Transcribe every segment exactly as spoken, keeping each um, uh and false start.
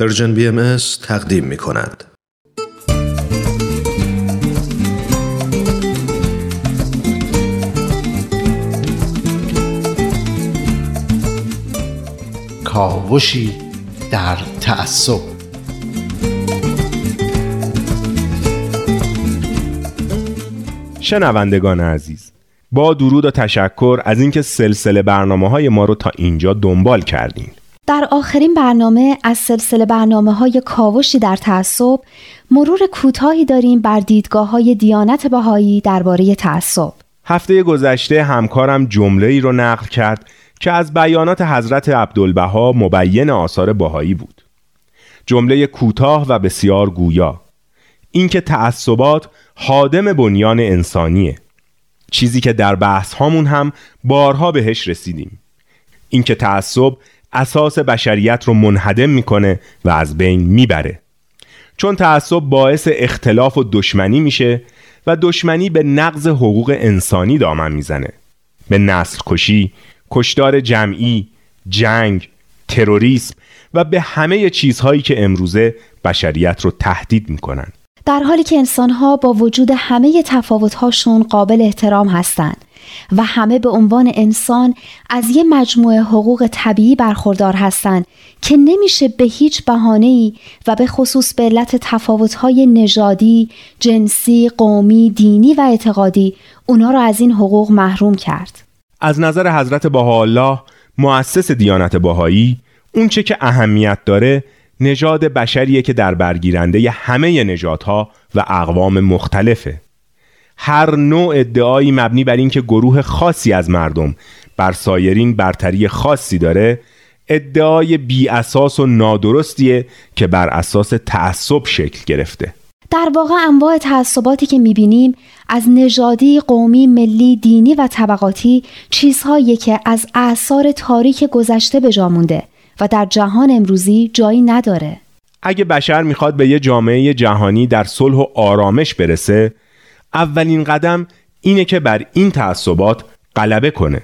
پرژن بی ام اس تقدیم می کند. کاوشی در تاسو. شنوندگان عزیز، با درود و تشکر از اینکه سلسله برنامه‌های ما رو تا اینجا دنبال کردین. در آخرین برنامه از سلسله برنامه‌های کاوشی در تعصب مرور کوتاهی داریم بر دیدگاه‌های دیانت بهایی درباره تعصب. هفته گذشته همکارم جمله‌ای رو نقل کرد که از بیانات حضرت عبدالبها مبین آثار بهایی بود. جمله کوتاه و بسیار گویا. اینکه تعصبات خادم بنیان انسانیه. چیزی که در بحث هامون هم بارها بهش رسیدیم. اینکه تعصب اساس بشریت رو منهدم میکنه و از بین میبره، چون تعصب باعث اختلاف و دشمنی میشه و دشمنی به نقض حقوق انسانی دامن میزنه، به نسل کشی، کشتار جمعی، جنگ، تروریسم و به همه چیزهایی که امروزه بشریت رو تهدید میکنن، در حالی که انسان‌ها با وجود همه تفاوت‌هاشون قابل احترام هستند و همه به عنوان انسان از یه مجموعه حقوق طبیعی برخوردار هستند که نمیشه به هیچ بهانه‌ای و به خصوص به علت تفاوت‌های نژادی، جنسی، قومی، دینی و اعتقادی اونا را از این حقوق محروم کرد. از نظر حضرت بهاءالله، مؤسس دیانت بهایی، اون چه که اهمیت داره نژاد بشریه که در برگیرنده ی همه نژادها و اقوام مختلفه. هر نوع ادعایی مبنی بر اینکه گروه خاصی از مردم بر سایرین برتری خاصی داره، ادعای بی اساس و نادرستیه که بر اساس تعصب شکل گرفته. در واقع انواع تعصباتی که میبینیم از نژادی، قومی، ملی، دینی و طبقاتی چیزهایی که از آثار تاریک گذشته به جا مونده و در جهان امروزی جایی نداره. اگه بشر میخواد به یه جامعه جهانی در صلح و آرامش برسه، اولین قدم اینه که بر این تعصبات غلبه کنه.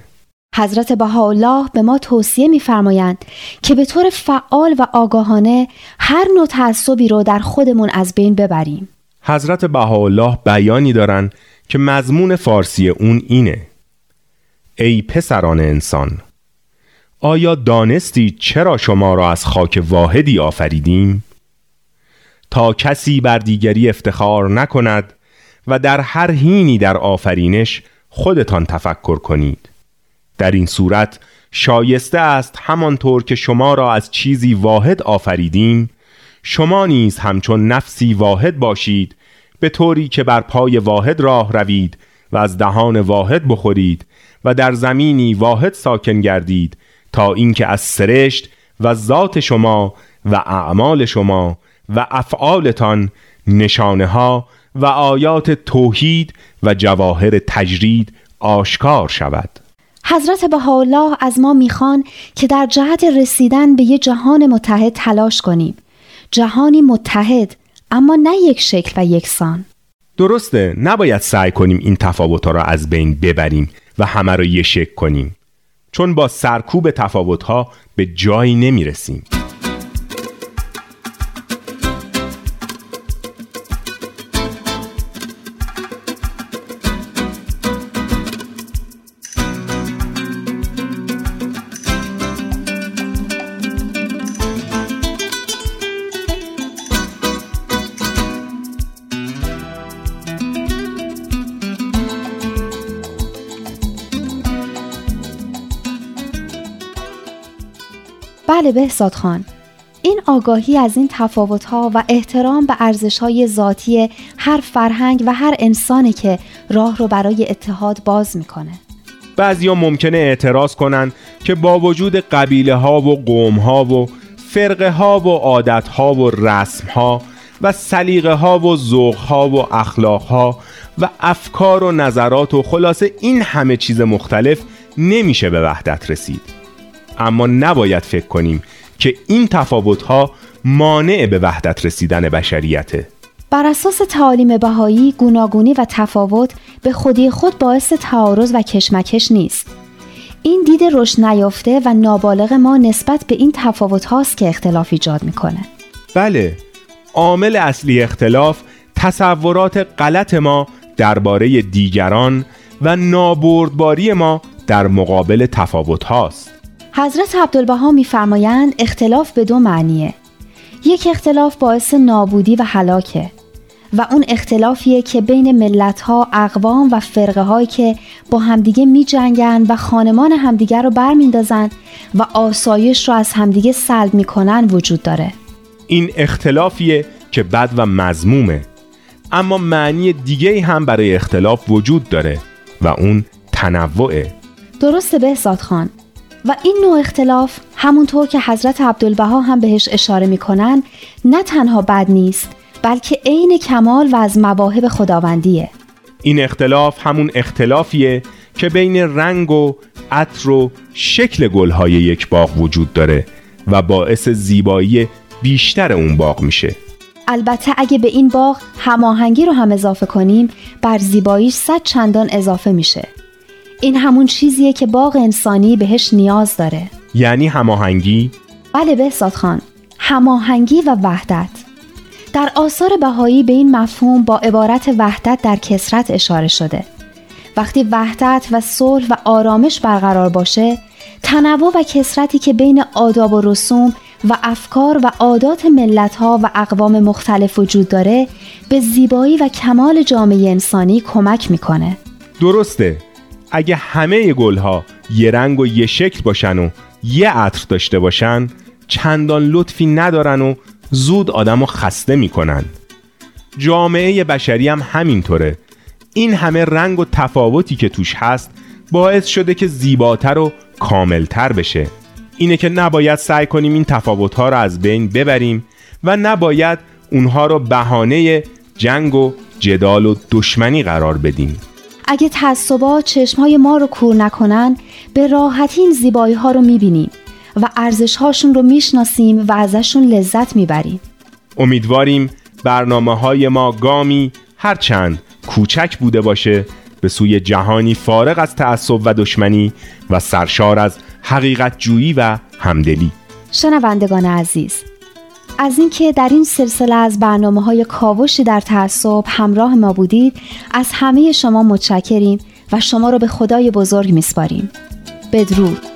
حضرت بهاءالله به ما توصیه میفرمایند که به طور فعال و آگاهانه هر نوع تعصبی رو در خودمون از بین ببریم. حضرت بهاءالله بیانی دارن که مضمون فارسی اون اینه: ای پسران انسان، آیا دانستی چرا شما را از خاک واحدی آفریدیم؟ تا کسی بر دیگری افتخار نکند و در هر حینی در آفرینش خودتان تفکر کنید. در این صورت شایسته است همانطور که شما را از چیزی واحد آفریدیم، شما نیز همچون نفسی واحد باشید، به طوری که بر پای واحد راه روید و از دهان واحد بخورید و در زمینی واحد ساکن گردید، تا اینکه از سرشت و ذات شما و اعمال شما و افعالتان نشانه ها و آیات توحید و جواهر تجرید آشکار شود. حضرت بهاءالله از ما میخوان که در جهت رسیدن به یه جهان متحد تلاش کنیم، جهانی متحد اما نه یک شکل و یکسان. درسته، نباید سعی کنیم این تفاوت‌ها را از بین ببریم و همه را یک شکل کنیم، چون با سرکوب تفاوت‌ها به جایی نمی‌رسیم. بله بهزاد خان، این آگاهی از این تفاوت‌ها و احترام به ارزش‌های ذاتی هر فرهنگ و هر انسانه که راه رو برای اتحاد باز می‌کنه. بعضیا ممکنه اعتراض کنن که با وجود قبیله‌ها و قوم‌ها و فرقه‌ها و عادت‌ها و رسم‌ها و سلیقه‌ها و ذوق‌ها و اخلاق‌ها و افکار و نظرات و خلاصه این همه چیز مختلف نمیشه به وحدت رسید. اما نباید فکر کنیم که این تفاوت‌ها مانع به وحدت رسیدن بشریته. بر اساس تعالیم بهایی، گوناگونی و تفاوت به خودی خود باعث تعارض و کشمکش نیست. این دید رشد نیافته و نابالغ ما نسبت به این تفاوت‌هاست که اختلاف ایجاد می‌کنه. بله، عامل اصلی اختلاف تصورات غلط ما درباره دیگران و نابردباری ما در مقابل تفاوت هاست. حضرت عبدالبها می‌فرمایند اختلاف به دو معنیه. یک اختلاف باعث نابودی و هلاکه و اون اختلافیه که بین ملت‌ها، اقوام و فرقه‌هایی که با همدیگه می‌جنگن و خانمان همدیگه رو برمی‌اندازن و آسایش رو از همدیگه سلب می‌کنن وجود داره. این اختلافیه که بد و مذمومه. اما معنی دیگه‌ای هم برای اختلاف وجود داره و اون تنوعه. درسته بهزاد خان. و این نوع اختلاف همونطور که حضرت عبدالبها هم بهش اشاره می‌کنن نه تنها بد نیست، بلکه عین کمال و از مواهب خداوندیه. این اختلاف همون اختلافیه که بین رنگ و عطر و شکل گل‌های یک باغ وجود داره و باعث زیبایی بیشتر اون باغ میشه. البته اگه به این باغ هماهنگی رو هم اضافه کنیم، بر زیباییش صد چندان اضافه میشه. این همون چیزیه که باغ انسانی بهش نیاز داره. یعنی هماهنگی؟ بله بهزاد خان، هماهنگی و وحدت. در آثار بهایی به این مفهوم با عبارت وحدت در کثرت اشاره شده. وقتی وحدت و صلح و آرامش برقرار باشه، تنوع و کثرتی که بین آداب و رسوم و افکار و عادات ملت‌ها و اقوام مختلف وجود داره، به زیبایی و کمال جامعه انسانی کمک میکنه. درسته، اگه همه گل‌ها یه رنگ و یه شکل باشن و یه عطر داشته باشن، چندان لطفی ندارن و زود آدمو خسته میکنن. جامعه بشری هم همینطوره. این همه رنگ و تفاوتی که توش هست باعث شده که زیباتر و کاملتر بشه. اینه که نباید سعی کنیم این تفاوت‌ها رو از بین ببریم و نباید اونها رو بهانه جنگ و جدال و دشمنی قرار بدیم. اگه تعصبات چشم‌های ما رو کور نکنن، به راحتی این زیبایی‌ها رو می‌بینیم و ارزش‌هاشون رو می‌شناسیم و ازشون لذت می‌بریم. امیدواریم برنامه‌های ما گامی هرچند کوچک بوده باشه به سوی جهانی فارغ از تعصب و دشمنی و سرشار از حقیقت جویی و همدلی. شنوندگان عزیز، از اینکه در این سلسله از برنامه‌های کاوشی در تعصب همراه ما بودید، از همه شما متشکریم و شما رو به خدای بزرگ می‌سپاریم. بدرود.